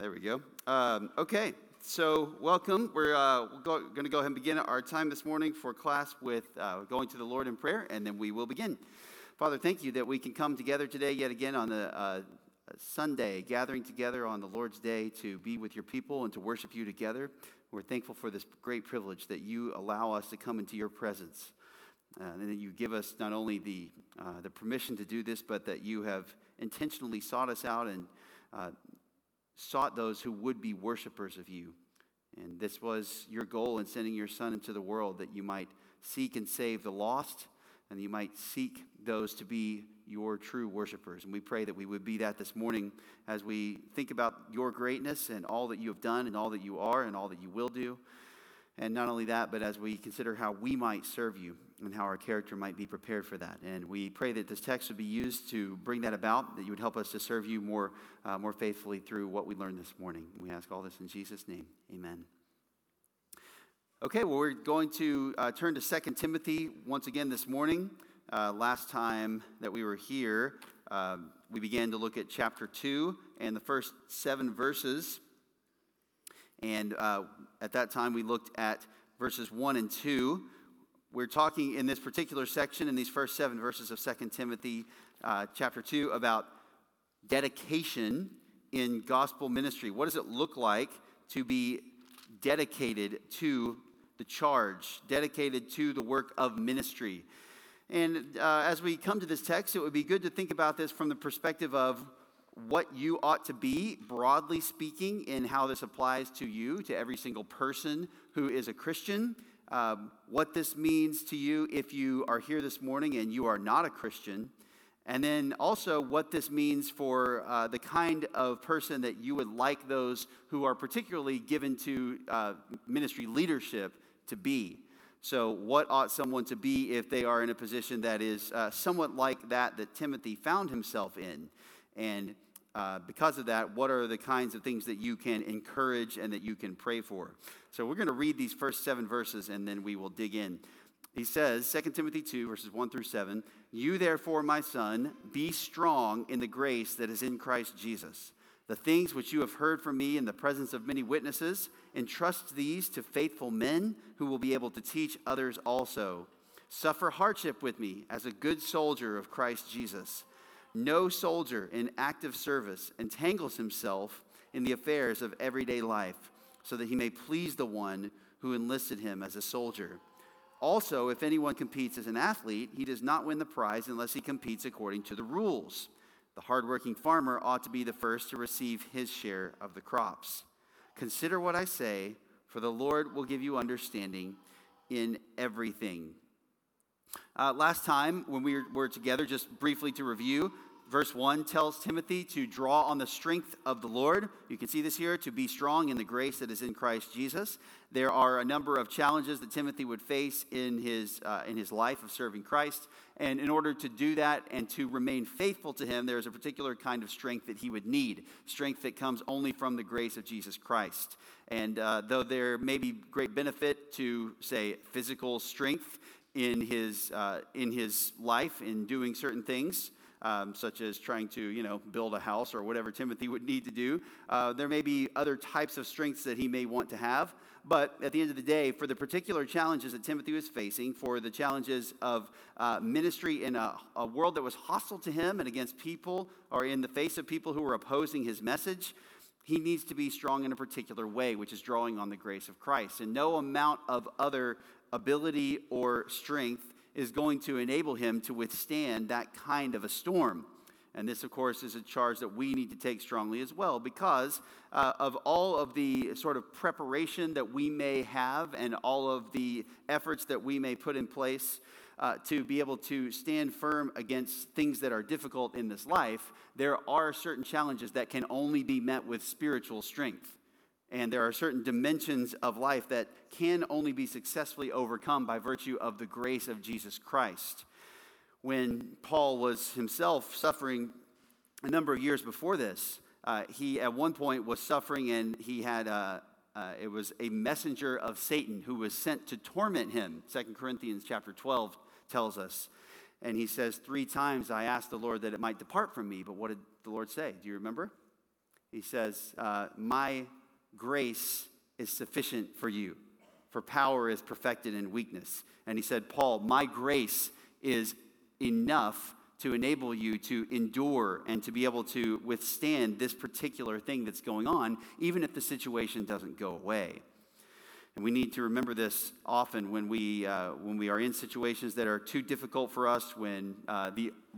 there we go. Okay, so welcome. We're going to go ahead and begin our time this morning for class with going to the Lord in prayer, and then we will begin. Father, thank you that we can come together today yet again on the Sunday, gathering together on the Lord's Day to be with your people and to worship you together. We're thankful for this great privilege that you allow us to come into your presence, and that you give us not only the permission to do this, but that you have intentionally sought us out and sought those who would be worshipers of you. And this was your goal in sending your son into the world, that you might seek and save the lost, and you might seek those to be your true worshipers. And we pray that we would be that this morning as we think about your greatness and all that you have done and all that you are and all that you will do. And not only that, but as we consider how we might serve you and how our character might be prepared for that. And we pray that this text would be used to bring that about, that you would help us to serve you more faithfully through what we learned this morning. We ask all this in Jesus' name. Amen. Okay, well, we're going to turn to 2 Timothy once again this morning. Last time that we were here, we began to look at chapter 2 and the first 7 verses. And at that time, we looked at verses 1 and 2. We're talking in this particular section, in these first 7 verses of 2 Timothy chapter 2, about dedication in gospel ministry. What does it look like to be dedicated to the charge, dedicated to the work of ministry? And as we come to this text, it would be good to think about this from the perspective of what you ought to be, broadly speaking, in how this applies to you, to every single person who is a Christian, what this means to you if you are here this morning and you are not a Christian, and then also what this means for the kind of person that you would like those who are particularly given to ministry leadership to be. So what ought someone to be if they are in a position that is somewhat like that Timothy found himself in? And because of that, what are the kinds of things that you can encourage and that you can pray for? So we're going to read these first 7 verses, and then we will dig in. He says, 2 Timothy 2, verses 1 through 7, "You therefore, my son, be strong in the grace that is in Christ Jesus. The things which you have heard from me in the presence of many witnesses, entrust these to faithful men who will be able to teach others also. Suffer hardship with me as a good soldier of Christ Jesus. No soldier in active service entangles himself in the affairs of everyday life, so that he may please the one who enlisted him as a soldier. Also, if anyone competes as an athlete, he does not win the prize unless he competes according to the rules. The hardworking farmer ought to be the first to receive his share of the crops. Consider what I say, for the Lord will give you understanding in everything." Last time, when we were together, just briefly to review, verse 1 tells Timothy to draw on the strength of the Lord. You can see this here, to be strong in the grace that is in Christ Jesus. There are a number of challenges that Timothy would face in his life of serving Christ. And in order to do that and to remain faithful to him, there is a particular kind of strength that he would need, strength that comes only from the grace of Jesus Christ. And though there may be great benefit to, say, physical strength in his life in doing certain things, such as trying to, build a house or whatever Timothy would need to do. There may be other types of strengths that he may want to have. But at the end of the day, for the particular challenges that Timothy was facing, for the challenges of ministry in a world that was hostile to him and against people, or in the face of people who were opposing his message, he needs to be strong in a particular way, which is drawing on the grace of Christ. And no amount of other ability or strength is going to enable him to withstand that kind of a storm. And this, of course, is a charge that we need to take strongly as well, because of all of the sort of preparation that we may have and all of the efforts that we may put in place to be able to stand firm against things that are difficult in this life, there are certain challenges that can only be met with spiritual strength. And there are certain dimensions of life that can only be successfully overcome by virtue of the grace of Jesus Christ. When Paul was himself suffering a number of years before this, he at one point was suffering, and he had it was a messenger of Satan who was sent to torment him. 2 Corinthians chapter 12 tells us. And he says, 3 times I asked the Lord that it might depart from me. But what did the Lord say? Do you remember? He says, my grace is sufficient for you, for power is perfected in weakness. And he said, Paul, my grace is enough to enable you to endure and to be able to withstand this particular thing that's going on, even if the situation doesn't go away. And we need to remember this often when we are in situations that are too difficult for us, when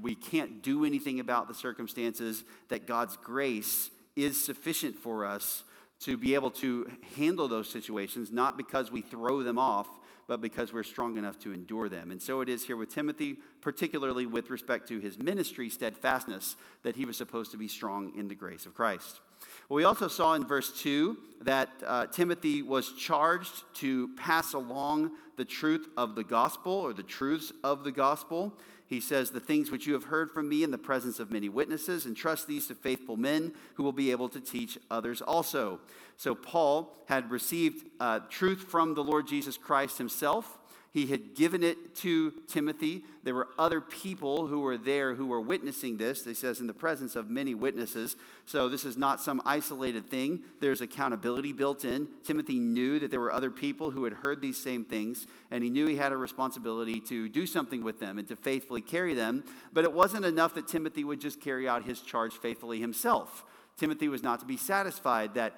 we can't do anything about the circumstances, that God's grace is sufficient for us to be able to handle those situations, not because we throw them off, but because we're strong enough to endure them. And so it is here with Timothy, particularly with respect to his ministry steadfastness, that he was supposed to be strong in the grace of Christ. Well, we also saw in verse 2 that Timothy was charged to pass along the truth of the gospel, or the truths of the gospel. He says, the things which you have heard from me in the presence of many witnesses, entrust these to faithful men who will be able to teach others also. So Paul had received truth from the Lord Jesus Christ himself. He had given it to Timothy. There were other people who were there who were witnessing this. He says, in the presence of many witnesses. So this is not some isolated thing. There's accountability built in. Timothy knew that there were other people who had heard these same things, and he knew he had a responsibility to do something with them and to faithfully carry them. But it wasn't enough that Timothy would just carry out his charge faithfully himself. Timothy was not to be satisfied that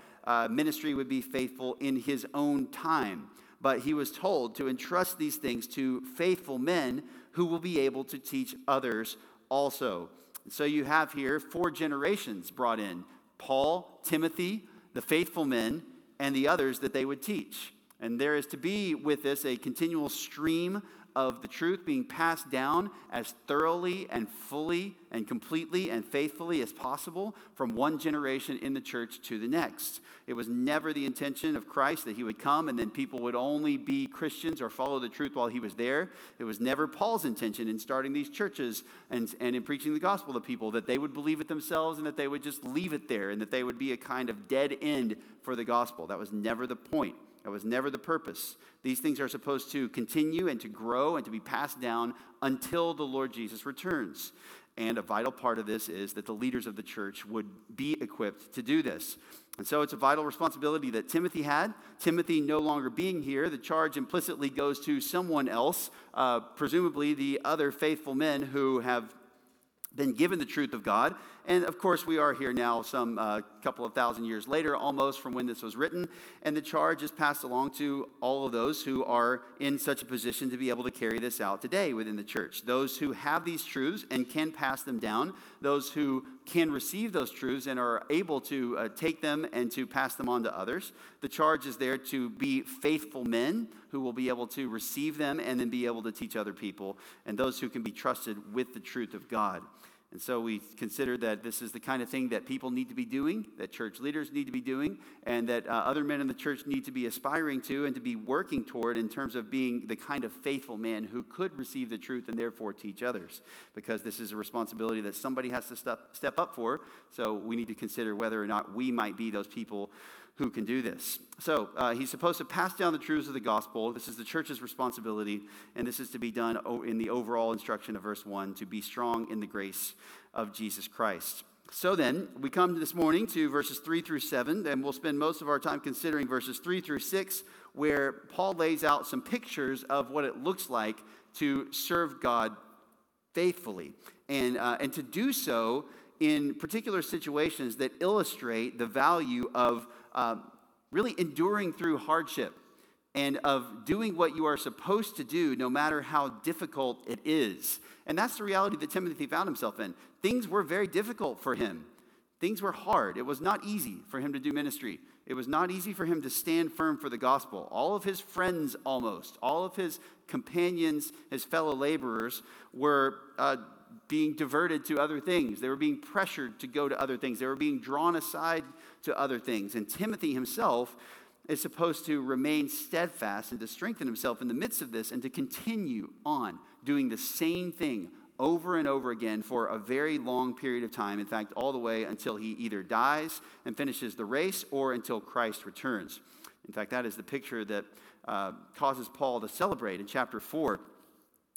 ministry would be faithful in his own time. But he was told to entrust these things to faithful men who will be able to teach others also. And so you have here 4 generations brought in: Paul, Timothy, the faithful men, and the others that they would teach. And there is to be with this a continual stream of the truth being passed down as thoroughly and fully and completely and faithfully as possible from one generation in the church to the next. It was never the intention of Christ that he would come and then people would only be Christians or follow the truth while he was there. It was never Paul's intention in starting these churches and in preaching the gospel to people that they would believe it themselves and that they would just leave it there and that they would be a kind of dead end for the gospel. That was never the point. That was never the purpose. These things are supposed to continue and to grow and to be passed down until the Lord Jesus returns. And a vital part of this is that the leaders of the church would be equipped to do this. And so it's a vital responsibility that Timothy had. Timothy no longer being here, the charge implicitly goes to someone else, presumably the other faithful men who have been given the truth of God. And of course, we are here now some couple of thousand years later, almost, from when this was written. And the charge is passed along to all of those who are in such a position to be able to carry this out today within the church. Those who have these truths and can pass them down. Those who can receive those truths and are able to take them and to pass them on to others. The charge is there to be faithful men who will be able to receive them and then be able to teach other people. And those who can be trusted with the truth of God. And so we consider that this is the kind of thing that people need to be doing, that church leaders need to be doing, and that other men in the church need to be aspiring to and to be working toward in terms of being the kind of faithful man who could receive the truth and therefore teach others. Because this is a responsibility that somebody has to step up for, so we need to consider whether or not we might be those people who can do this. So he's supposed to pass down the truths of the gospel. This is the church's responsibility, and this is to be done in the overall instruction of verse 1, to be strong in the grace of Jesus Christ. So then, we come this morning to verses 3 through 7, and we'll spend most of our time considering verses 3 through 6, where Paul lays out some pictures of what it looks like to serve God faithfully, and to do so in particular situations that illustrate the value of really enduring through hardship and of doing what you are supposed to do no matter how difficult it is. And that's the reality that Timothy found himself in. Things were very difficult for him. Things were hard. It was not easy for him to do ministry. It was not easy for him to stand firm for the gospel. All of his friends almost, all of his companions, his fellow laborers were being diverted to other things. They were being pressured to go to other things. They were being drawn aside to other things. And Timothy himself is supposed to remain steadfast and to strengthen himself in the midst of this and to continue on doing the same thing over and over again for a very long period of time. In fact, all the way until he either dies and finishes the race or until Christ returns. In fact, that is the picture that causes Paul to celebrate in chapter 4.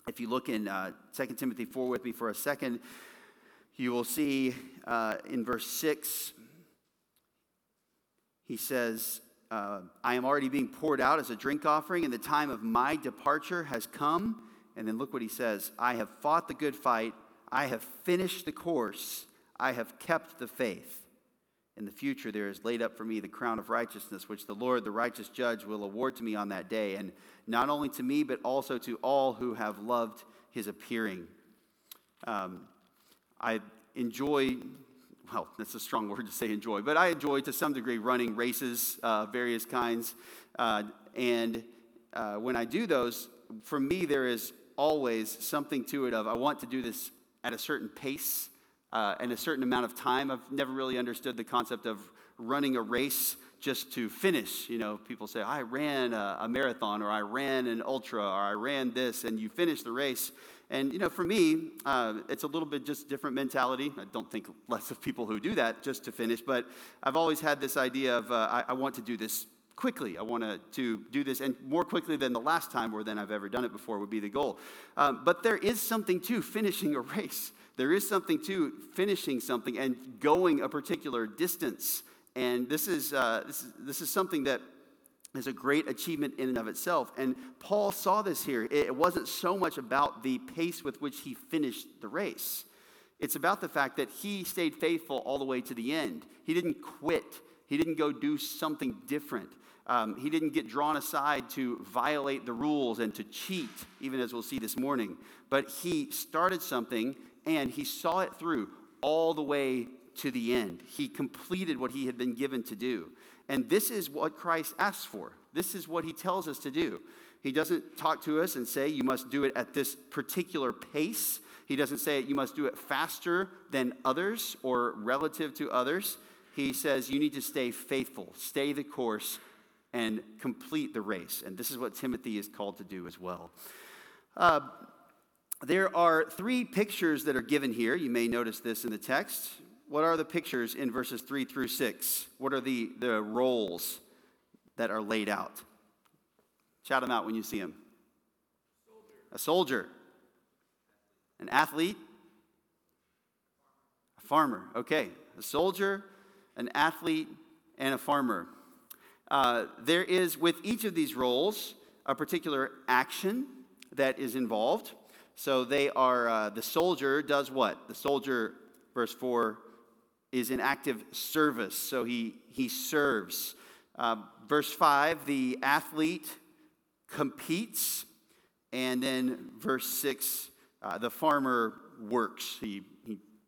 If you look in 2 Timothy 4 with me for a second, you will see in verse 6, he says, I am already being poured out as a drink offering, and the time of my departure has come. And then look what he says. I have fought the good fight. I have finished the course. I have kept the faith. In the future, there is laid up for me the crown of righteousness, which the Lord, the righteous judge, will award to me on that day, and not only to me, but also to all who have loved his appearing. I enjoy, well, that's a strong word to say enjoy, but I enjoy to some degree running races, various kinds. And when I do those, for me, there is always something to it of, I want to do this at a certain pace. And a certain amount of time. I've never really understood the concept of running a race just to finish. You know, people say, I ran a marathon, or I ran an ultra, or I ran this, and you finish the race. And, you know, for me, it's a little bit just different mentality. I don't think less of people who do that just to finish, but I've always had this idea of I want to do this quickly. I want to do this, and more quickly than the last time or than I've ever done it before would be the goal. But there is something to finishing a race. There is something to finishing something and going a particular distance, and this is something that is a great achievement in and of itself. And Paul saw this here. It wasn't so much about the pace with which he finished the race. It's about the fact that he stayed faithful all the way to the end. He didn't quit. He didn't go do something different. He didn't get drawn aside to violate the rules and to cheat, even as we'll see this morning. But he started something, and he saw it through all the way to the end. He completed what he had been given to do. And this is what Christ asks for. This is what he tells us to do. He doesn't talk to us and say, you must do it at this particular pace. He doesn't say, you must do it faster than others or relative to others. He says, you need to stay faithful, stay the course, and complete the race. And this is what Timothy is called to do as well. There are three pictures that are given here. You may notice this in the text. What are the pictures in verses 3-6? What are the roles that are laid out? Shout them out when you see them. A soldier. An athlete. A farmer. Okay. A soldier, an athlete, and a farmer. There is, with each of these roles, a particular action that is involved. So they are, the soldier does what? The soldier, verse 4, is in active service. So he serves. Verse 5, the athlete competes. And then verse 6, the farmer works. He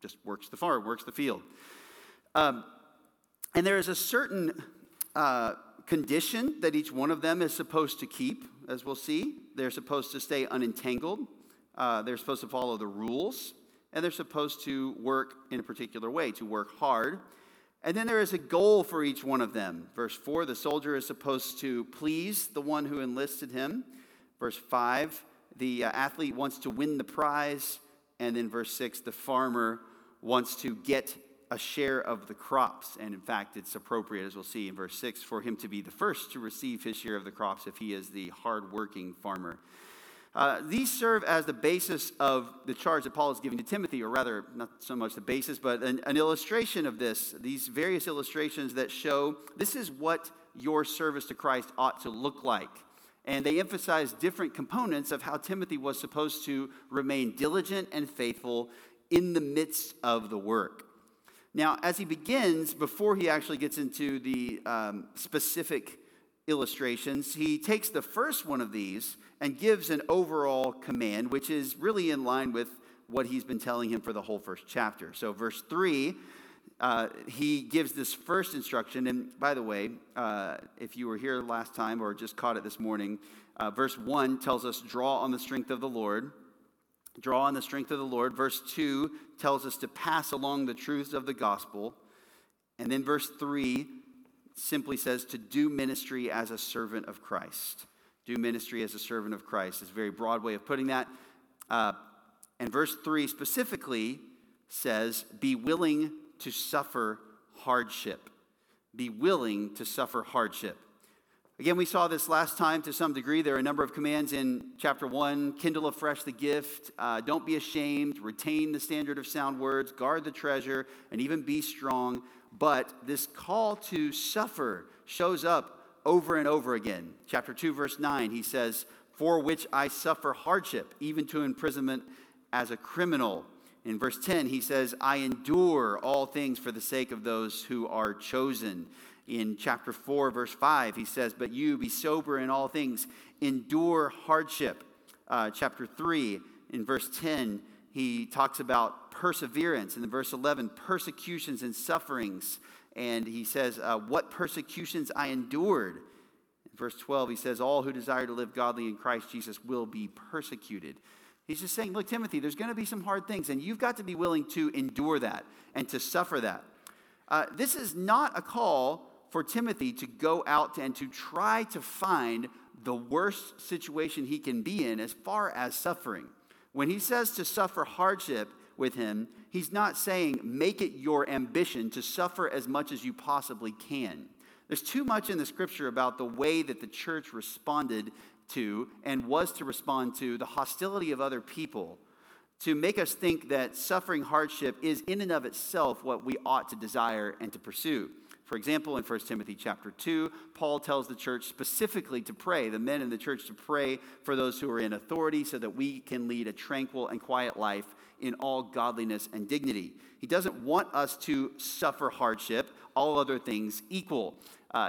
just works the farm, works the field. And there is a certain condition that each one of them is supposed to keep, as we'll see. They're supposed to stay unentangled. They're supposed to follow the rules, and they're supposed to work in a particular way, to work hard. And then there is a goal for each one of them. Verse 4, the soldier is supposed to please the one who enlisted him. Verse 5, the athlete wants to win the prize. And then verse 6, the farmer wants to get a share of the crops. And in fact, it's appropriate, as we'll see in verse 6, for him to be the first to receive his share of the crops if he is the hard-working farmer. These serve as the basis of the charge that Paul is giving to Timothy, or rather, not so much the basis, but an illustration of this, these various illustrations that show this is what your service to Christ ought to look like. And they emphasize different components of how Timothy was supposed to remain diligent and faithful in the midst of the work. Now, as he begins, before he actually gets into the specific illustrations, he takes the first one of these and gives an overall command, which is really in line with what he's been telling him for the whole first chapter. So verse 3, he gives this first instruction. And by the way, if you were here last time or just caught it this morning, verse 1 tells us, draw on the strength of the Lord. Draw on the strength of the Lord. Verse 2 tells us to pass along the truths of the gospel. And then verse 3 simply says to do ministry as a servant of Christ. Do ministry as a servant of Christ. It's a very broad way of putting that. And verse 3 specifically says, be willing to suffer hardship. Be willing to suffer hardship. Again, we saw this last time to some degree. There are a number of commands in chapter 1. Kindle afresh the gift. Don't be ashamed. Retain the standard of sound words. Guard the treasure. And even be strong. But this call to suffer shows up over and over again. Chapter 2, verse 9, he says, "For which I suffer hardship, even to imprisonment as a criminal." In verse 10, he says, "I endure all things for the sake of those who are chosen." In chapter 4, verse 5, he says, "But you be sober in all things, endure hardship." Chapter 3, in verse 10, he talks about perseverance. And in verse 11, persecutions and sufferings. And he says, what persecutions I endured. In verse 12, he says, all who desire to live godly in Christ Jesus will be persecuted. He's just saying, look, Timothy, there's going to be some hard things, and you've got to be willing to endure that and to suffer that. This is not a call for Timothy to go out and to try to find the worst situation he can be in as far as suffering. When he says to suffer hardship with him, he's not saying make it your ambition to suffer as much as you possibly can. There's too much in the scripture about the way that the church responded to and was to respond to the hostility of other people to make us think that suffering hardship is in and of itself what we ought to desire and to pursue. For example, in 1 Timothy chapter 2, Paul tells the church specifically to pray, the men in the church to pray for those who are in authority so that we can lead a tranquil and quiet life in all godliness and dignity. He doesn't want us to suffer hardship, all other things equal.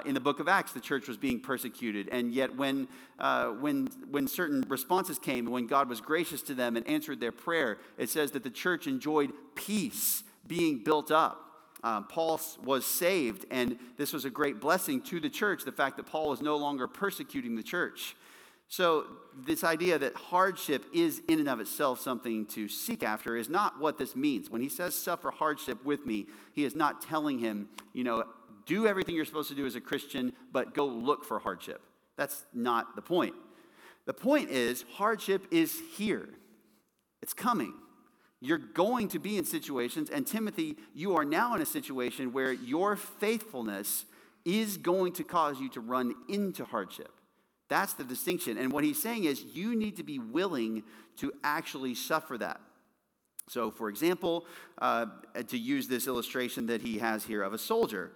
In the book of Acts, the church was being persecuted, and yet when certain responses came, when God was gracious to them and answered their prayer, it says that the church enjoyed peace being built up. Paul was saved, and this was a great blessing to the church, the fact that Paul was no longer persecuting the church. So this idea that hardship is in and of itself something to seek after is not what this means. When he says suffer hardship with me, he is not telling him, do everything you're supposed to do as a Christian, but go look for hardship. That's not the point. The point is hardship is here. It's coming. You're going to be in situations, and Timothy, you are now in a situation where your faithfulness is going to cause you to run into hardship. That's the distinction. And what he's saying is you need to be willing to actually suffer that. So, for example, to use this illustration that he has here of a soldier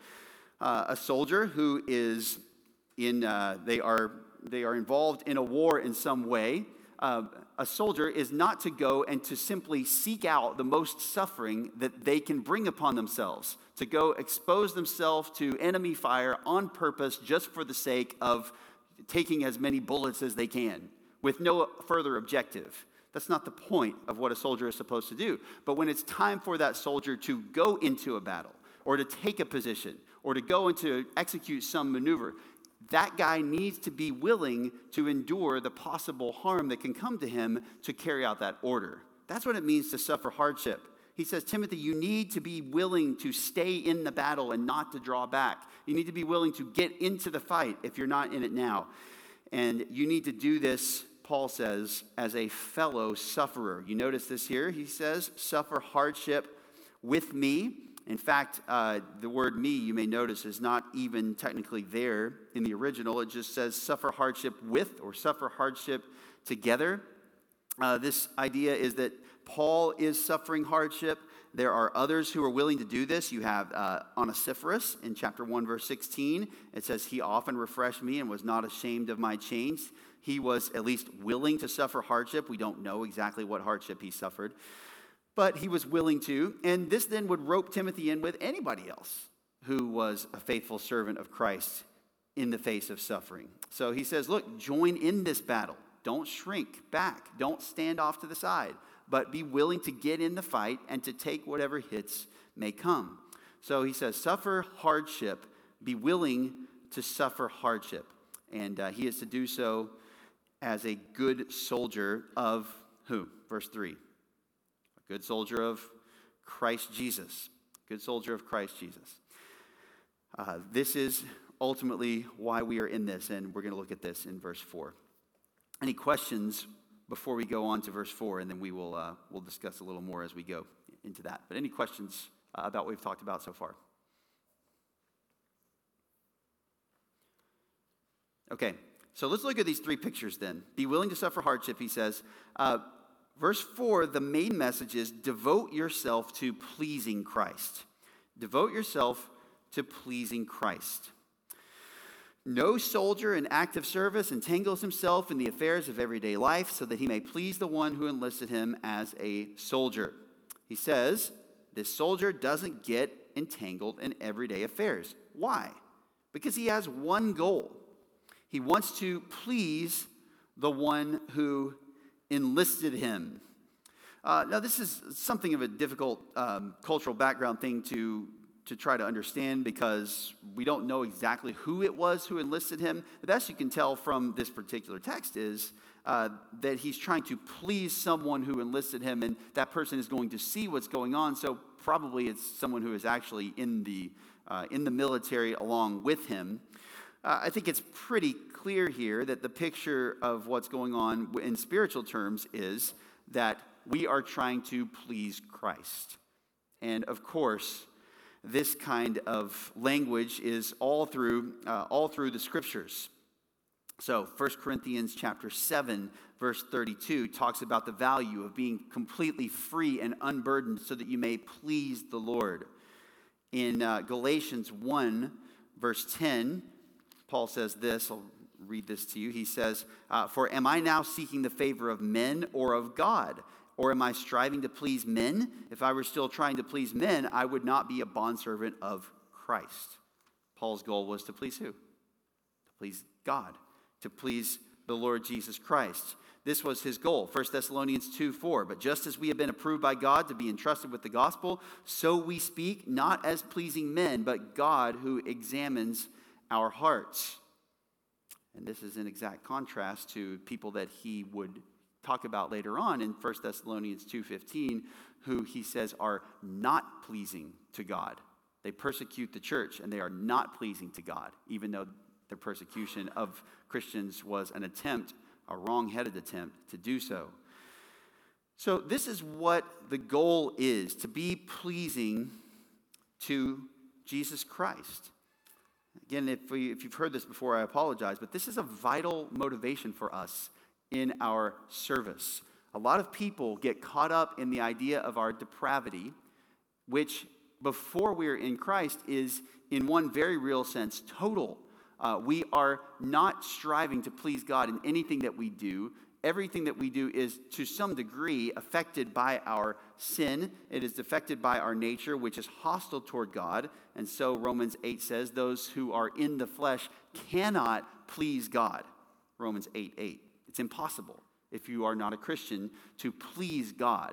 who is in, they are involved in a war in some way. A soldier is not to go and to simply seek out the most suffering that they can bring upon themselves, to go expose themselves to enemy fire on purpose just for the sake of taking as many bullets as they can with no further objective. That's not the point of what a soldier is supposed to do. But when it's time for that soldier to go into a battle or to take a position or to go into execute some maneuver, that guy needs to be willing to endure the possible harm that can come to him to carry out that order. That's what it means to suffer hardship. He says, Timothy, you need to be willing to stay in the battle and not to draw back. You need to be willing to get into the fight if you're not in it now. And you need to do this, Paul says, as a fellow sufferer. You notice this here. He says, suffer hardship with me. In fact, the word me, you may notice, is not even technically there in the original. It just says suffer hardship with or suffer hardship together. This idea is that Paul is suffering hardship. There are others who are willing to do this. You have Onesiphorus in chapter 1, verse 16. It says, he often refreshed me and was not ashamed of my chains. He was at least willing to suffer hardship. We don't know exactly what hardship he suffered, but he was willing to. And this then would rope Timothy in with anybody else who was a faithful servant of Christ in the face of suffering. So he says, look, join in this battle. Don't shrink back. Don't stand off to the side, but be willing to get in the fight and to take whatever hits may come. So he says, suffer hardship. Be willing to suffer hardship. And he is to do so as a good soldier of who? Verse 3. A good soldier of Christ Jesus. Good soldier of Christ Jesus. This is ultimately why we are in this, and we're going to look at this in verse 4. Any questions before we go on to verse 4, and then we'll discuss a little more as we go into that. But any questions about what we've talked about so far? Okay, so let's look at these three pictures then. Be willing to suffer hardship, he says. Verse 4, the main message is devote yourself to pleasing Christ. Devote yourself to pleasing Christ. No soldier in active service entangles himself in the affairs of everyday life so that he may please the one who enlisted him as a soldier. He says, this soldier doesn't get entangled in everyday affairs. Why? Because he has one goal. He wants to please the one who enlisted him. Now, this is something of a difficult cultural background thing to try to understand, because we don't know exactly who it was who enlisted him. The best you can tell from this particular text is that he's trying to please someone who enlisted him, and that person is going to see what's going on, so probably it's someone who is actually in the military along with him. I think it's pretty clear here that the picture of what's going on in spiritual terms is that we are trying to please Christ. And of course, this kind of language is all through the scriptures. So 1 Corinthians chapter 7, verse 32 talks about the value of being completely free and unburdened so that you may please the Lord. In Galatians 1, verse 10, Paul says this. I'll read this to you. He says, for am I now seeking the favor of men or of God? Or am I striving to please men? If I were still trying to please men, I would not be a bondservant of Christ. Paul's goal was to please who? To please God, to please the Lord Jesus Christ. This was his goal. 1 Thessalonians 2:4. But just as we have been approved by God to be entrusted with the gospel, so we speak not as pleasing men, but God who examines our hearts. And this is in exact contrast to people that he would talk about later on in 1 Thessalonians 2:15, who he says are not pleasing to God. They persecute the church, and they are not pleasing to God, even though the persecution of Christians was an attempt, a wrong-headed attempt, to do so. So this is what the goal is, to be pleasing to Jesus Christ. Again, if you've heard this before, I apologize, but this is a vital motivation for us in our service. A lot of people get caught up in the idea of our depravity, which before we are in Christ is, in one very real sense, total. We are not striving to please God in anything that we do. Everything that we do is, to some degree, affected by our sin. It is affected by our nature, which is hostile toward God. And so Romans 8 says, those who are in the flesh cannot please God. Romans 8:8. It's impossible, if you are not a Christian, to please God.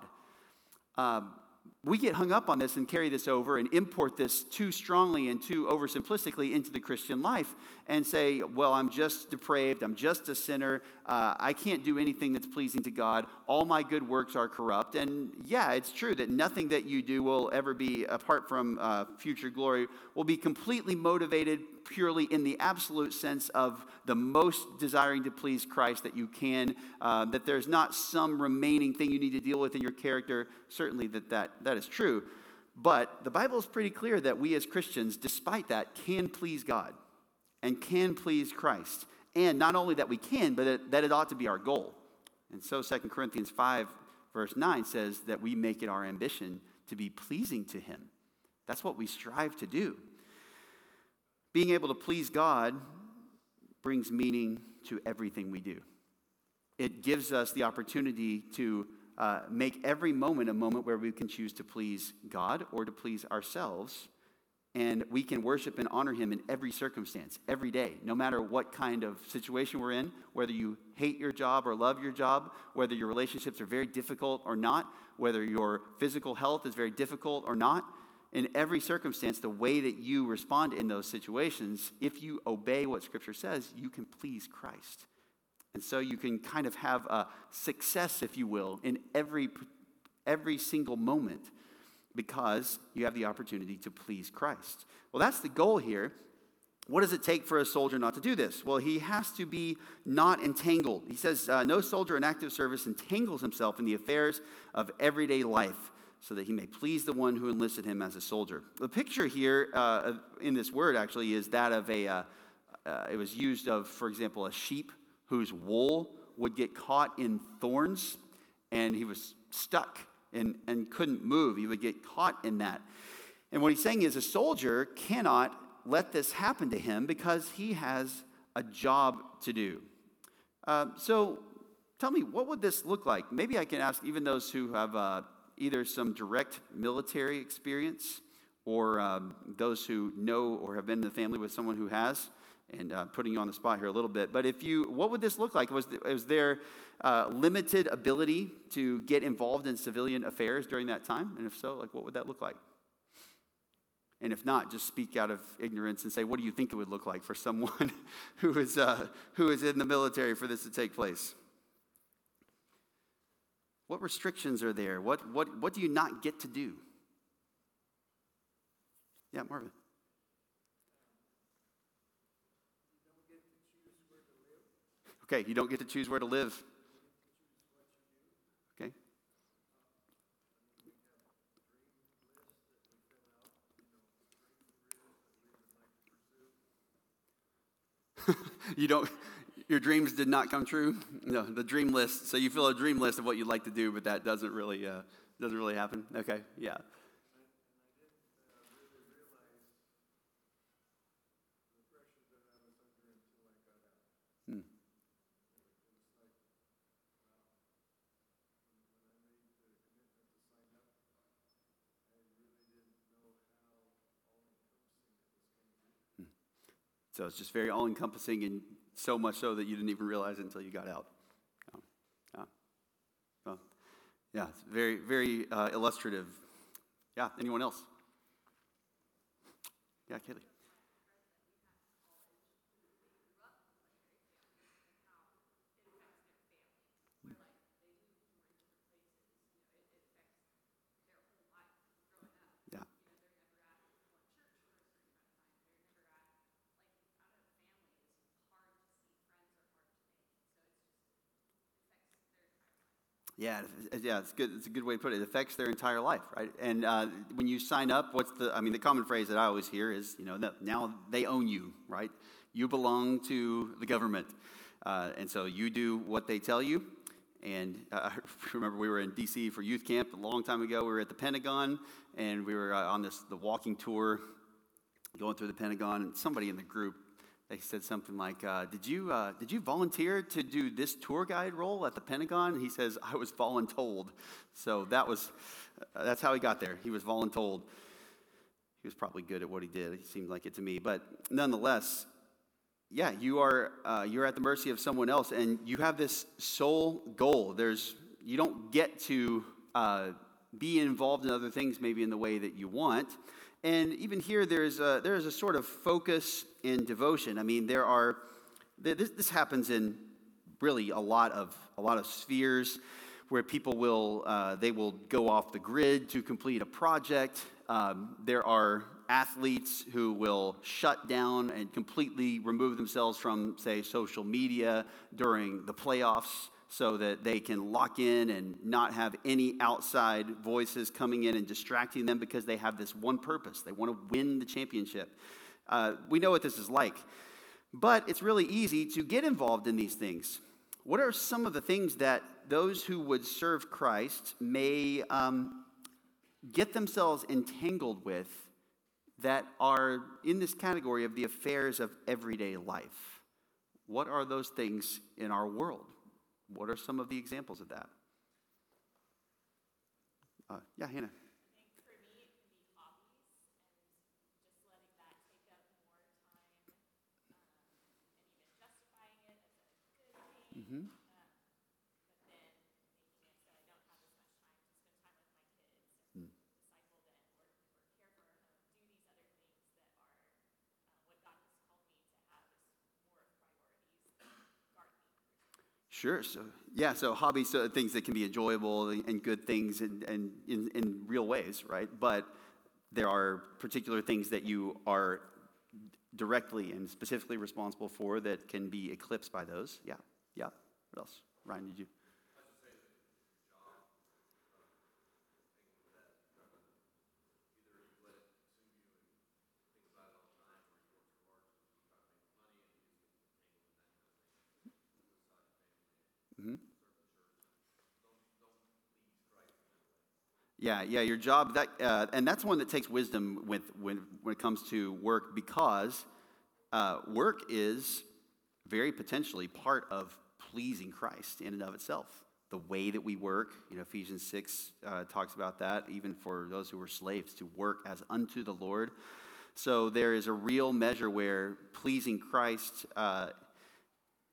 We get hung up on this and carry this over and import this too strongly and too oversimplistically into the Christian life and say, well, I'm just depraved, I'm just a sinner, I can't do anything that's pleasing to God, all my good works are corrupt. And yeah, it's true that nothing that you do will ever be, apart from future glory, will be completely motivated purely in the absolute sense of the most desiring to please Christ that you can, that there's not some remaining thing you need to deal with in your character. Certainly that is true. But the Bible is pretty clear that we as Christians, despite that, can please God and can please Christ. And not only that we can, but that it ought to be our goal. And so 2 Corinthians 5, verse 9 says that we make it our ambition to be pleasing to him. That's what we strive to do. Being able to please God brings meaning to everything we do. It gives us the opportunity to make every moment a moment where we can choose to please God or to please ourselves, and we can worship and honor him in every circumstance, every day, no matter what kind of situation we're in, whether you hate your job or love your job, whether your relationships are very difficult or not, whether your physical health is very difficult or not. In every circumstance, the way that you respond in those situations, if you obey what Scripture says, you can please Christ. And so you can kind of have a success, if you will, in every single moment, because you have the opportunity to please Christ. Well, that's the goal here. What does it take for a soldier not to do this? Well, he has to be not entangled. He says, no soldier in active service entangles himself in the affairs of everyday life, so that he may please the one who enlisted him as a soldier. The picture here in this word actually is that of it was used of, for example, a sheep whose wool would get caught in thorns, and he was stuck and couldn't move. He would get caught in that. And what he's saying is a soldier cannot let this happen to him because he has a job to do. So tell me, what would this look like? Maybe I can ask even those who have either some direct military experience or those who know or have been in the family with someone who has. And putting you on the spot here a little bit. But what would this look like? Was there limited ability to get involved in civilian affairs during that time? And if so, what would that look like? And if not, just speak out of ignorance and say, what do you think it would look like for someone who is in the military for this to take place? What restrictions are there? What do you not get to do? Yeah, Marvin. Okay, you don't get to choose where to live. Okay. Your dreams did not come true? No, the dream list. So you fill a dream list of what you'd like to do, but that doesn't really happen. Okay, yeah. So it's just very all-encompassing, and so much so that you didn't even realize it until you got out. Yeah, it's very, very illustrative. Yeah, anyone else? Yeah, Kaylee. Yeah, it's good. It's a good way to put it. It affects their entire life, right? And when you sign up, the common phrase that I always hear is, now they own you, right? You belong to the government. And so you do what they tell you. And I remember we were in D.C. for youth camp a long time ago. We were at the Pentagon, and we were on the walking tour, going through the Pentagon, and somebody in the group, they said something like, did you volunteer to do this tour guide role at the Pentagon? And he says, I was voluntold. So that's how he got there. He was voluntold. He was probably good at what he did. It seemed like it to me. But nonetheless, yeah, you're at the mercy of someone else, and you have this sole goal. You don't get to be involved in other things maybe in the way that you want. And even here, there is a sort of focus and devotion. I mean, this happens in really a lot of spheres where people will go off the grid to complete a project. There are athletes who will shut down and completely remove themselves from, say, social media during the playoffs, so that they can lock in and not have any outside voices coming in and distracting them, because they have this one purpose. They want to win the championship. We know what this is like. But it's really easy to get involved in these things. What are some of the things that those who would serve Christ may get themselves entangled with that are in this category of the affairs of everyday life? What are those things in our world? What are some of the examples of that? Yeah, Hannah. Sure. So hobbies, so things that can be enjoyable and good things and in real ways, right? But there are particular things that you are directly and specifically responsible for that can be eclipsed by those. Yeah. What else? Ryan, did you? Yeah, your job, and that's one that takes wisdom when it comes to work, because work is very potentially part of pleasing Christ in and of itself. The way that we work, Ephesians 6 talks about that, even for those who were slaves, to work as unto the Lord. So there is a real measure where pleasing Christ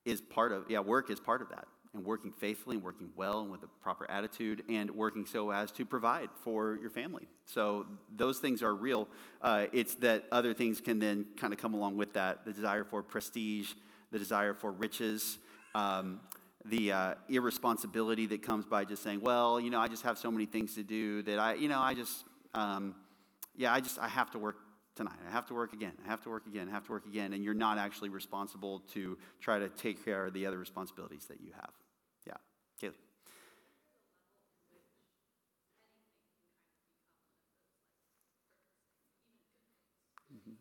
is part of, work is part of that. And working faithfully and working well and with a proper attitude and working so as to provide for your family. So those things are real. It's that other things can then kind of come along with that. The desire for prestige, the desire for riches, the irresponsibility that comes by just saying, well, I just have so many things to do that I have to work tonight. I have to work again. And you're not actually responsible to try to take care of the other responsibilities that you have. Caleb. Mm-hmm.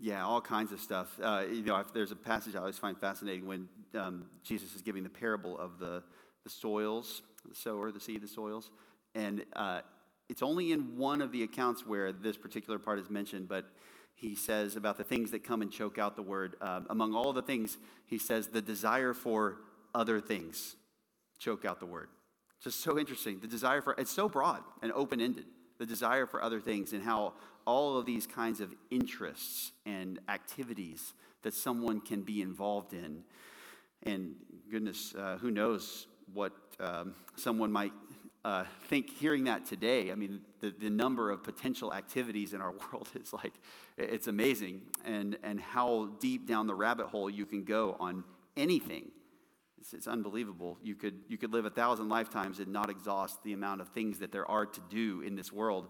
Yeah, all kinds of stuff. There's a passage I always find fascinating when Jesus is giving the parable of the soils, the sower, the seed, the soils. And it's only in one of the accounts where this particular part is mentioned, but he says about the things that come and choke out the word. Among all the things, he says the desire for other things choke out the word. Just so interesting. The desire for, it's so broad and open-ended. The desire for other things and how all of these kinds of interests and activities that someone can be involved in. And goodness, who knows what someone might think hearing that today. I mean, the number of potential activities in our world is it's amazing. And how deep down the rabbit hole you can go on anything. It's unbelievable. You could live 1,000 lifetimes and not exhaust the amount of things that there are to do in this world.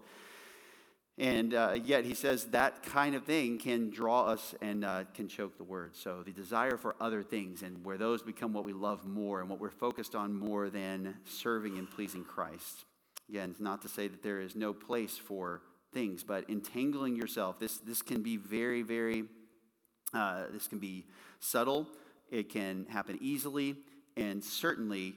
And yet he says that kind of thing can draw us and can choke the word. So the desire for other things, and where those become what we love more and what we're focused on more than serving and pleasing Christ. Again, it's not to say that there is no place for things, but entangling yourself. This can be very, very, this can be subtle. It can happen easily, and certainly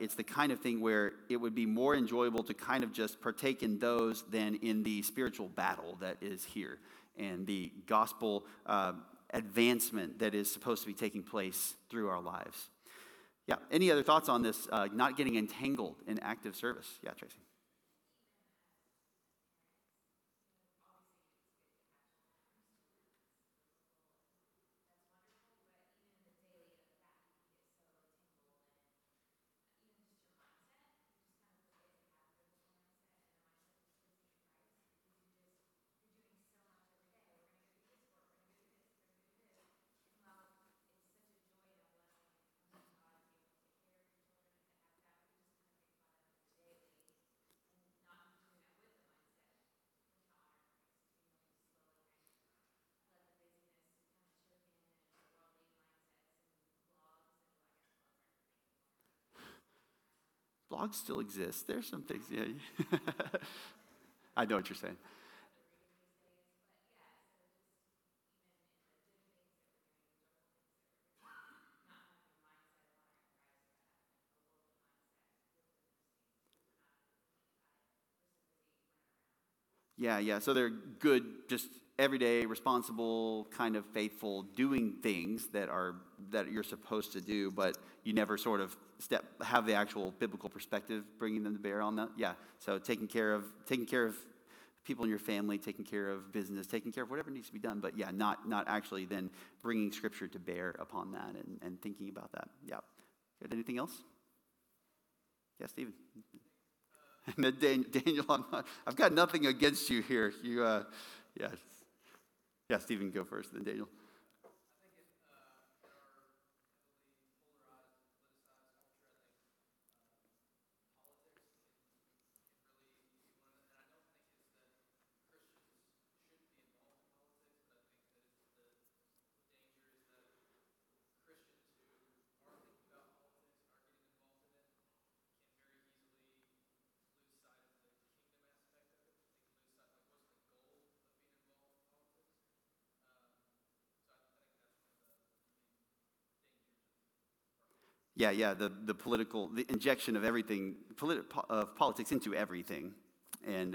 it's the kind of thing where it would be more enjoyable to kind of just partake in those than in the spiritual battle that is here and the gospel advancement that is supposed to be taking place through our lives. Yeah, any other thoughts on this? Not getting entangled in active service. Yeah, Tracy. Blogs still exist. There's some things. Yeah. I know what you're saying. Yeah. So they're good, just everyday, responsible, kind of faithful, doing things that you're supposed to do, but you never sort of have the actual biblical perspective, bringing them to bear on that. Yeah, so taking care of people in your family, taking care of business, taking care of whatever needs to be done, but not actually then bringing Scripture to bear upon that and thinking about that. Yeah. Anything else? Yeah, Stephen. Daniel, I've got nothing against you here. You, yeah, Stephen, go first, then Daniel. The political, the injection of everything, of politics into everything, and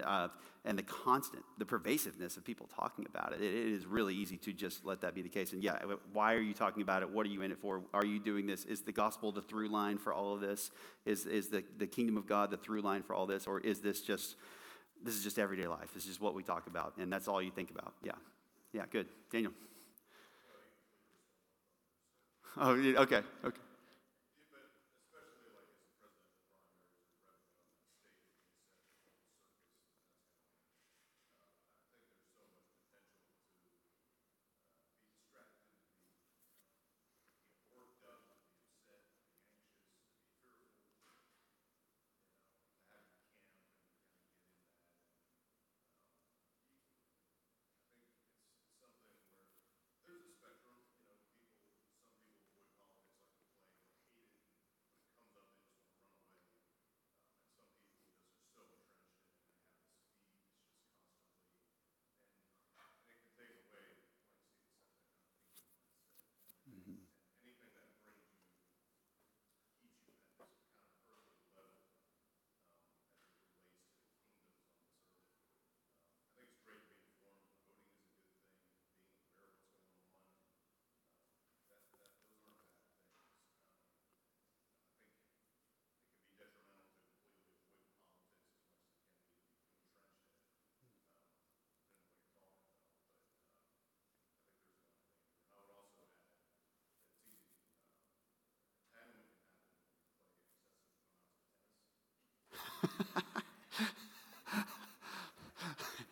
the constant, the pervasiveness of people talking about it. It is really easy to just let that be the case. And yeah, why are you talking about it? What are you in it for? Are you doing this? Is the gospel the through line for all of this? Is the kingdom of God the through line for all this? Or is this is just everyday life? This is just what we talk about, and that's all you think about. Yeah, good. Daniel. Oh, okay.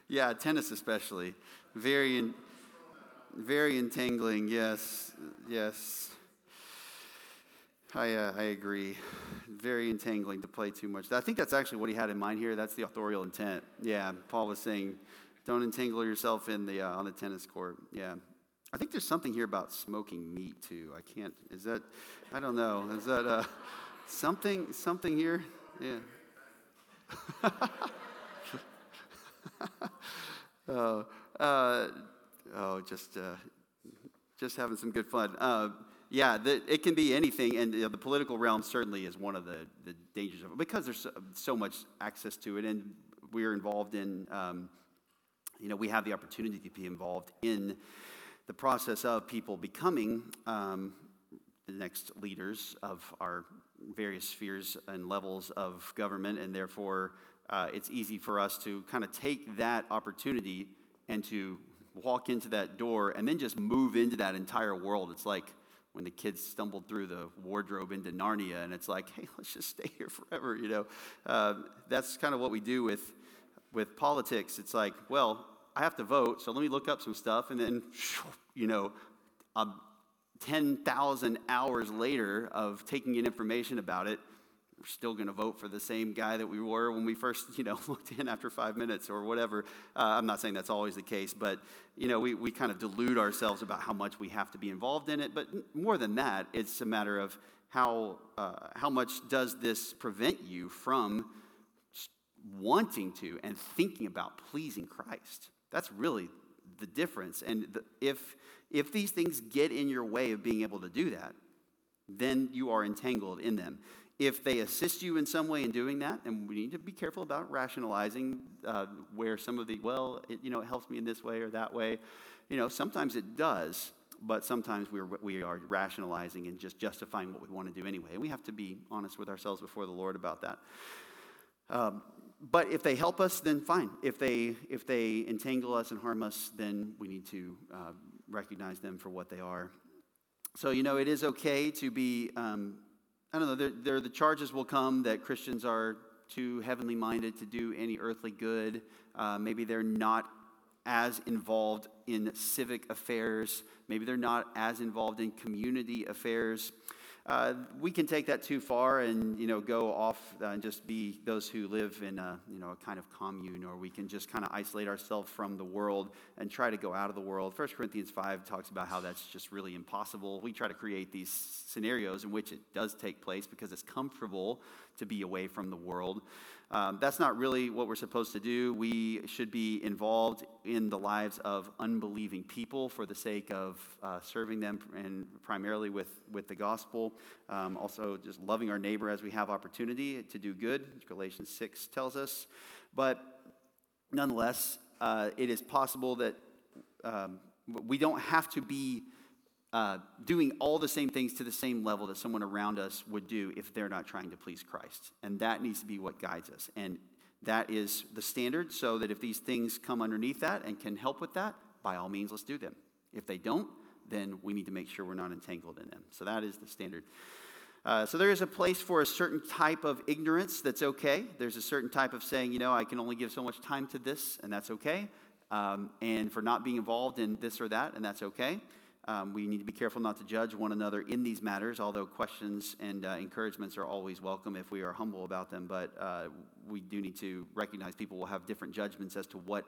Yeah, tennis especially. Very entangling, yes. I agree. Very entangling to play too much. I think that's actually what he had in mind here. That's the authorial intent. Yeah, Paul was saying, don't entangle yourself in the on the tennis court. Yeah. I think there's something here about smoking meat too. I don't know. Is that something here? Yeah. Just having some good fun. It can be anything, and the political realm certainly is one of the dangers of it, because there's so much access to it, and we're involved in, we have the opportunity to be involved in the process of people becoming the next leaders of our various spheres and levels of government, and therefore it's easy for us to kind of take that opportunity and to walk into that door and then just move into that entire world. It's like when the kids stumbled through the wardrobe into Narnia, and it's like, hey, let's just stay here forever, That's kind of what we do with politics. It's like, well, I have to vote, so let me look up some stuff, and then, 10,000 hours later of taking in information about it, we're still going to vote for the same guy that we were when we first, looked in after 5 minutes or whatever. I'm not saying that's always the case, but, we kind of delude ourselves about how much we have to be involved in it. But more than that, it's a matter of how much does this prevent you from wanting to and thinking about pleasing Christ. That's really the difference. And if these things get in your way of being able to do that, then you are entangled in them. If they assist you in some way in doing that, and we need to be careful about rationalizing where some of the, it helps me in this way or that way. Sometimes it does, but sometimes we are rationalizing and just justifying what we want to do anyway. We have to be honest with ourselves before the Lord about that. But if they help us, then fine. If they entangle us and harm us, then we need to recognize them for what they are. So, it is okay to be, the charges will come that Christians are too heavenly minded to do any earthly good. Maybe they're not as involved in civic affairs. Maybe they're not as involved in community affairs. We can take that too far and, go off and just be those who live in a kind of commune, or we can just kind of isolate ourselves from the world and try to go out of the world. 1 Corinthians 5 talks about how that's just really impossible. We try to create these scenarios in which it does take place because it's comfortable to be away from the world. That's not really what we're supposed to do. We should be involved in the lives of unbelieving people for the sake of serving them, and primarily with the gospel. Also, just loving our neighbor as we have opportunity to do good, as Galatians 6 tells us. But nonetheless, it is possible that we don't have to be doing all the same things to the same level that someone around us would do if they're not trying to please Christ. And that needs to be what guides us. And that is the standard, so that if these things come underneath that and can help with that, by all means, let's do them. If they don't, then we need to make sure we're not entangled in them. So that is the standard. So there is a place for a certain type of ignorance that's okay. There's a certain type of saying, you know, I can only give so much time to this, and that's okay. And for not being involved in this or that, and that's okay. We need to be careful not to judge one another in these matters, although questions and encouragements are always welcome if we are humble about them. But we do need to recognize people will have different judgments as to what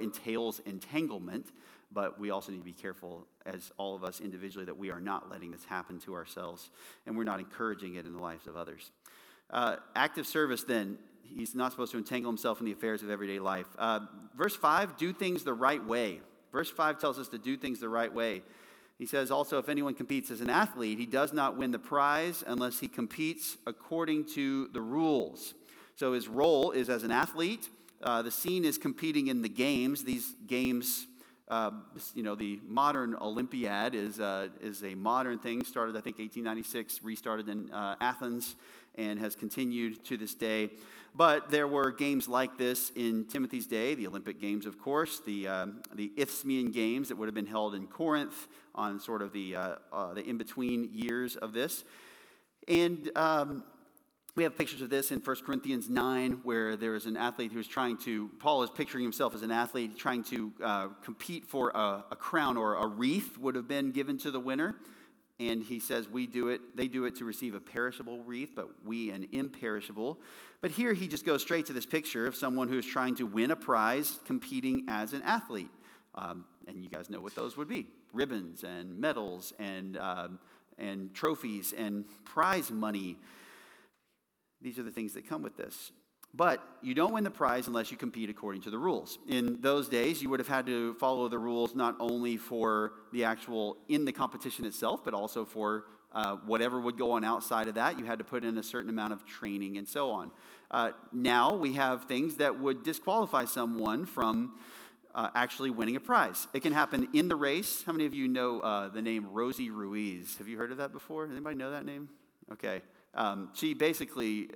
entails entanglement. But we also need to be careful, as all of us individually, that we are not letting this happen to ourselves, and we're not encouraging it in the lives of others. Active service, then. He's not supposed to entangle himself in the affairs of everyday life. Verse 5, do things the right way. Verse 5 tells us to do things the right way. He says, also, if anyone competes as an athlete, he does not win the prize unless he competes according to the rules. So his role is as an athlete. The scene is competing in the games. These games, the modern Olympiad is a modern thing. Started, I think, 1896, restarted in Athens, and has continued to this day. But there were games like this in Timothy's day, the Olympic Games, of course, the Isthmian Games that would have been held in Corinth on sort of the in-between years of this. And we have pictures of this in 1 Corinthians 9, where there is an athlete who's Paul is picturing himself as an athlete trying to compete for a crown, or a wreath would have been given to the winner. And he says, they do it to receive a perishable wreath, but we an imperishable. But here he just goes straight to this picture of someone who's trying to win a prize competing as an athlete. And you guys know what those would be. Ribbons and medals and trophies and prize money. These are the things that come with this. But you don't win the prize unless you compete according to the rules. In those days, you would have had to follow the rules not only for the actual in the competition itself, but also for whatever would go on outside of that. You had to put in a certain amount of training and so on. Now we have things that would disqualify someone from actually winning a prize. It can happen in the race. How many of you know the name Rosie Ruiz? Have you heard of that before? Anybody know that name? Okay. She basically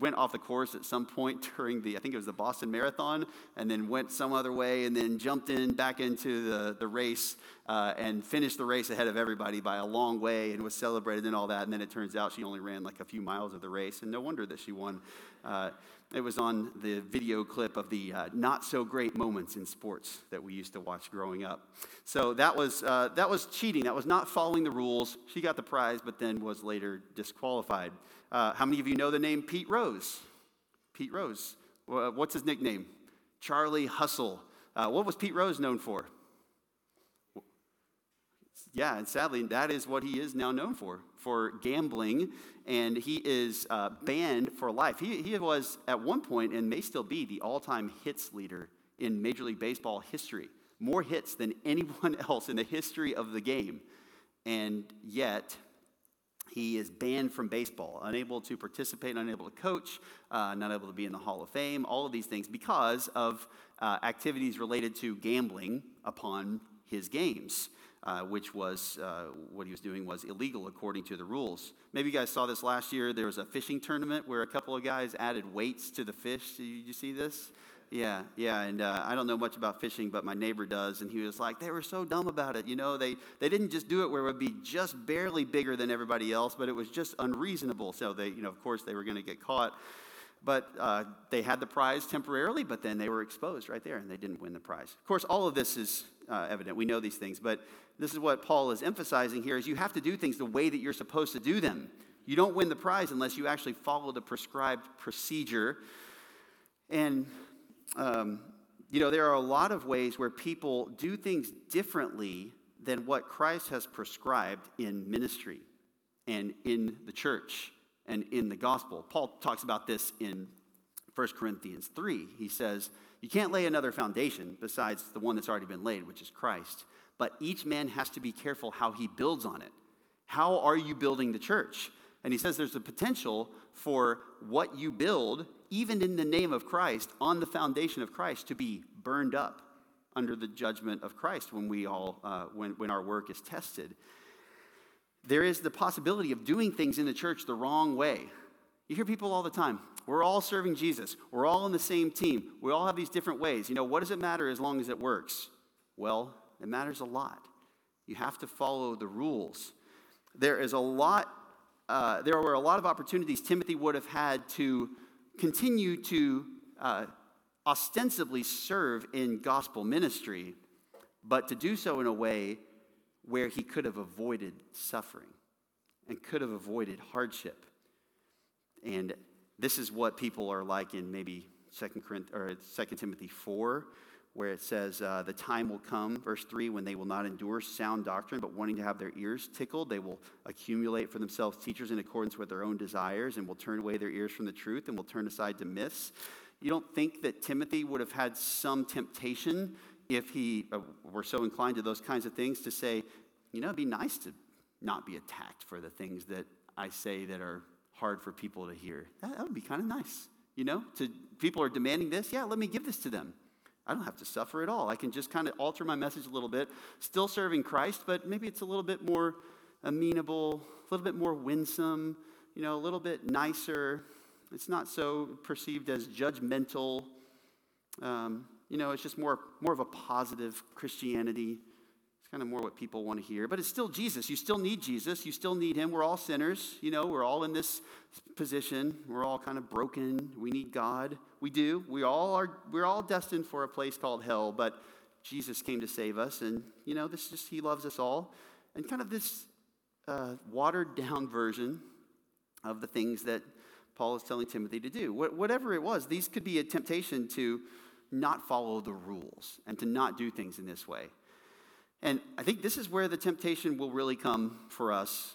went off the course at some point during I think it was the Boston Marathon, and then went some other way, and then jumped back into the race and finished the race ahead of everybody by a long way, and was celebrated and all that. And then it turns out she only ran like a few miles of the race, and no wonder that she won. It was on the video clip of the not-so-great moments in sports that we used to watch growing up. So that was cheating. That was not following the rules. She got the prize, but then was later disqualified. How many of you know the name Pete Rose? Pete Rose. What's his nickname? Charlie Hustle. What was Pete Rose known for? Yeah, and sadly, that is what he is now known for gambling, and he is banned for life. He was, at one point, and may still be, the all-time hits leader in Major League Baseball history. More hits than anyone else in the history of the game, and yet he is banned from baseball, unable to participate, unable to coach, not able to be in the Hall of Fame, all of these things because of activities related to gambling upon his games. Which was what he was doing was illegal according to the rules. Maybe you guys saw this last year. There was a fishing tournament where a couple of guys added weights to the fish. Did you see this? Yeah. And I don't know much about fishing, but my neighbor does. And he was like, they were so dumb about it. You know, they didn't just do it where it would be just barely bigger than everybody else, but it was just unreasonable. So they, of course, they were going to get caught. But they had the prize temporarily, but then they were exposed right there, and they didn't win the prize. Of course, all of this is evident. We know these things, but this is what Paul is emphasizing here, is you have to do things the way that you're supposed to do them. You don't win the prize unless you actually follow the prescribed procedure. And, there are a lot of ways where people do things differently than what Christ has prescribed in ministry and in the church. and in the gospel. Paul talks about this in 1 Corinthians 3. He says, you can't lay another foundation besides the one that's already been laid, which is Christ. But each man has to be careful how he builds on it. How are you building the church? And he says there's a potential for what you build, even in the name of Christ, on the foundation of Christ, to be burned up under the judgment of Christ when we all, when our work is tested. There is the possibility of doing things in the church the wrong way. You hear people all the time, we're all serving Jesus. We're all on the same team. We all have these different ways. You know, what does it matter as long as it works? Well, it matters a lot. You have to follow the rules. There were a lot of opportunities Timothy would have had to continue to ostensibly serve in gospel ministry, but to do so in a way where he could have avoided suffering and could have avoided hardship. And this is what people are like in maybe 2 Timothy 4, where it says, the time will come, verse 3, when they will not endure sound doctrine, but wanting to have their ears tickled, they will accumulate for themselves teachers in accordance with their own desires, and will turn away their ears from the truth, and will turn aside to myths. You don't think that Timothy would have had some temptation, if he were so inclined to those kinds of things, to say, you know, it'd be nice to not be attacked for the things that I say that are hard for people to hear. That would be kind of nice, you know? People are demanding this. Yeah, let me give this to them. I don't have to suffer at all. I can just kind of alter my message a little bit, still serving Christ, but maybe it's a little bit more amenable, a little bit more winsome, you know, a little bit nicer. It's not so perceived as judgmental. You know, it's just more of a positive Christianity. It's kind of more what people want to hear. But it's still Jesus. You still need Jesus. You still need him. We're all sinners. You know, we're all in this position. We're all kind of broken. We need God. We do. We're all destined for a place called hell. But Jesus came to save us. And, you know, he loves us all. And kind of this watered down version of the things that Paul is telling Timothy to do. Whatever it was, these could be a temptation to not follow the rules and to not do things in this way. And I think this is where the temptation will really come for us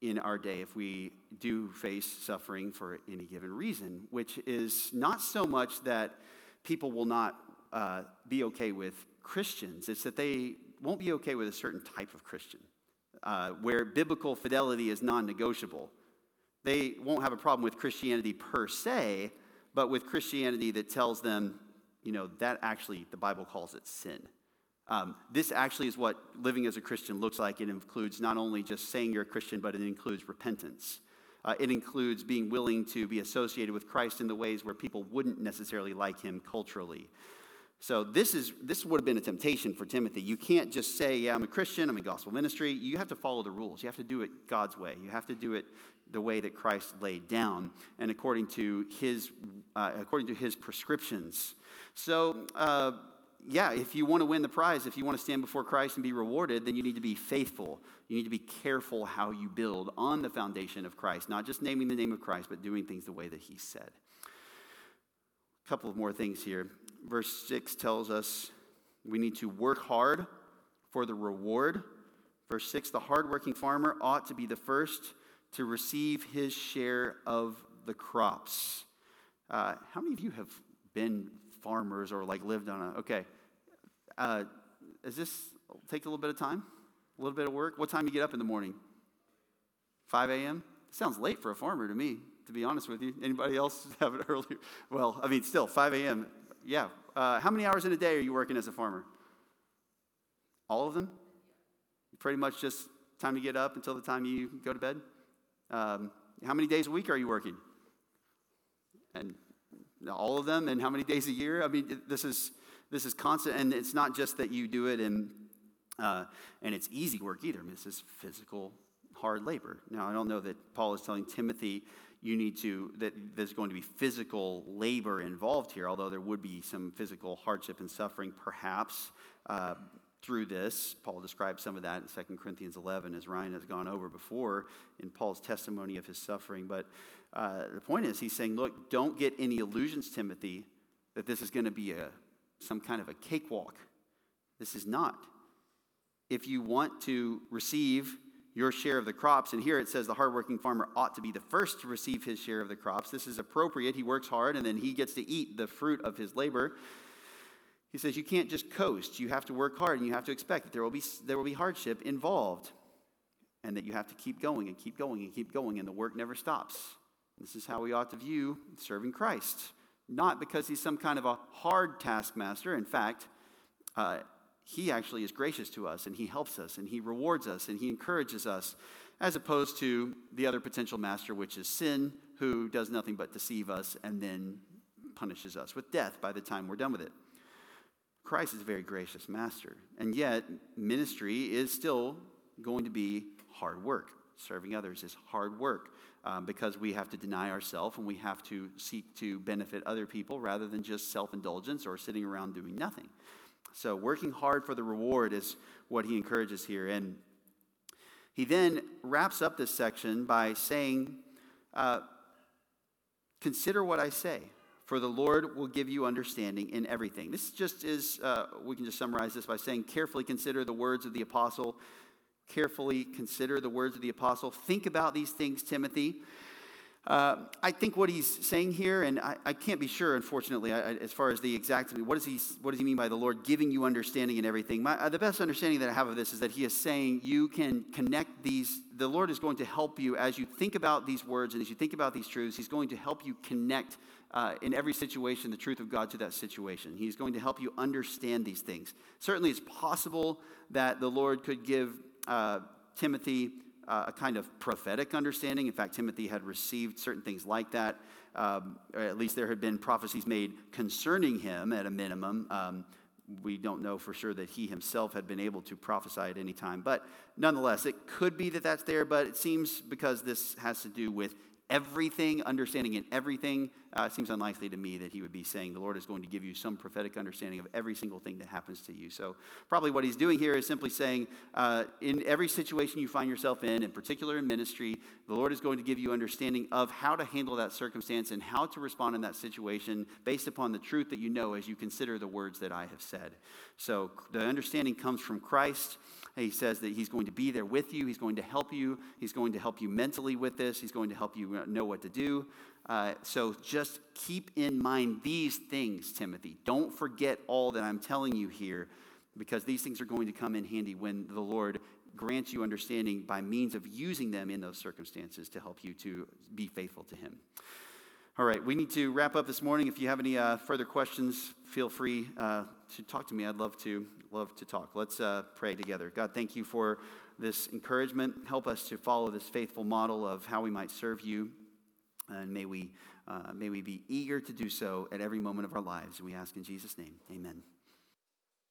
in our day if we do face suffering for any given reason, which is not so much that people will not be okay with Christians. It's that they won't be okay with a certain type of Christian where biblical fidelity is non-negotiable. They won't have a problem with Christianity per se, but with Christianity that tells them, you know, that actually the Bible calls it sin. This actually is what living as a Christian looks like. It includes not only just saying you're a Christian, but it includes repentance. It includes being willing to be associated with Christ in the ways where people wouldn't necessarily like him culturally. So this would have been a temptation for Timothy. You can't just say, yeah, I'm a Christian, I'm in gospel ministry. You have to follow the rules. You have to do it God's way. You have to do it the way that Christ laid down and according to his prescriptions. So, yeah, if you want to win the prize, if you want to stand before Christ and be rewarded, then you need to be faithful. You need to be careful how you build on the foundation of Christ, not just naming the name of Christ, but doing things the way that he said. A couple of more things here. Verse 6 tells us we need to work hard for the reward. Verse 6, the hardworking farmer ought to be the first to receive his share of the crops. How many of you have been farmers or like lived on okay. Does this take a little bit of time? A little bit of work? What time do you get up in the morning? 5 a.m.? Sounds late for a farmer to me, to be honest with you. Anybody else have it earlier? Well, I mean, still, 5 a.m., yeah. How many hours in a day are you working as a farmer? All of them? Pretty much just time to get up until the time you go to bed? How many days a week are you working? And all of them? And how many days a year? I mean, this is constant. And it's not just that you do it and it's easy work either. I mean, this is physical, hard labor. Now, I don't know that Paul is telling Timothy that there's going to be physical labor involved here, although there would be some physical hardship and suffering perhaps through this. Paul describes some of that in 2 Corinthians 11, as Ryan has gone over before in Paul's testimony of his suffering. But the point is, he's saying, look, don't get any illusions, Timothy, that this is going to be some kind of a cakewalk. This is not. If you want to receive your share of the crops. And here it says the hardworking farmer ought to be the first to receive his share of the crops. This is appropriate. He works hard, and then he gets to eat the fruit of his labor. He says you can't just coast. You have to work hard, and you have to expect that there will be hardship involved, and that you have to keep going and keep going and keep going, and the work never stops. This is how we ought to view serving Christ, not because he's some kind of a hard taskmaster. In fact, he actually is gracious to us, and he helps us, and he rewards us, and he encourages us, as opposed to the other potential master, which is sin, who does nothing but deceive us and then punishes us with death by the time we're done with it. Christ is a very gracious master, and yet ministry is still going to be hard work. Serving others is hard work because we have to deny ourselves, and we have to seek to benefit other people rather than just self-indulgence or sitting around doing nothing. So working hard for the reward is what he encourages here. And he then wraps up this section by saying, consider what I say, for the Lord will give you understanding in everything. This just is, we can just summarize this by saying, carefully consider the words of the apostle. Carefully consider the words of the apostle. Think about these things, Timothy. I think what he's saying here, and I can't be sure, unfortunately, as far as the exact, what does he mean by the Lord giving you understanding in everything? The best understanding that I have of this is that he is saying you can connect these. The Lord is going to help you as you think about these words and as you think about these truths. He's going to help you connect in every situation the truth of God to that situation. He's going to help you understand these things. Certainly, it's possible that the Lord could give Timothy a kind of prophetic understanding. In fact, Timothy had received certain things like that, or at least there had been prophecies made concerning him at a minimum. We don't know for sure that he himself had been able to prophesy at any time. But nonetheless, it could be that that's there, but it seems because this has to do with everything, understanding in everything, it seems unlikely to me that he would be saying the Lord is going to give you some prophetic understanding of every single thing that happens to you. So probably what he's doing here is simply saying in every situation you find yourself in particular in ministry, the Lord is going to give you understanding of how to handle that circumstance and how to respond in that situation based upon the truth that you know as you consider the words that I have said. So the understanding comes from Christ. He says that he's going to be there with you. He's going to help you. He's going to help you mentally with this. He's going to help you know what to do. So just keep in mind these things, Timothy. Don't forget all that I'm telling you here, because these things are going to come in handy when the Lord grants you understanding by means of using them in those circumstances to help you to be faithful to him. All right, we need to wrap up this morning. If you have any further questions, feel free to talk to me. I'd love to talk. Let's pray together. God, thank you for this encouragement. Help us to follow this faithful model of how we might serve you. And may we be eager to do so at every moment of our lives. We ask in Jesus' name. Amen.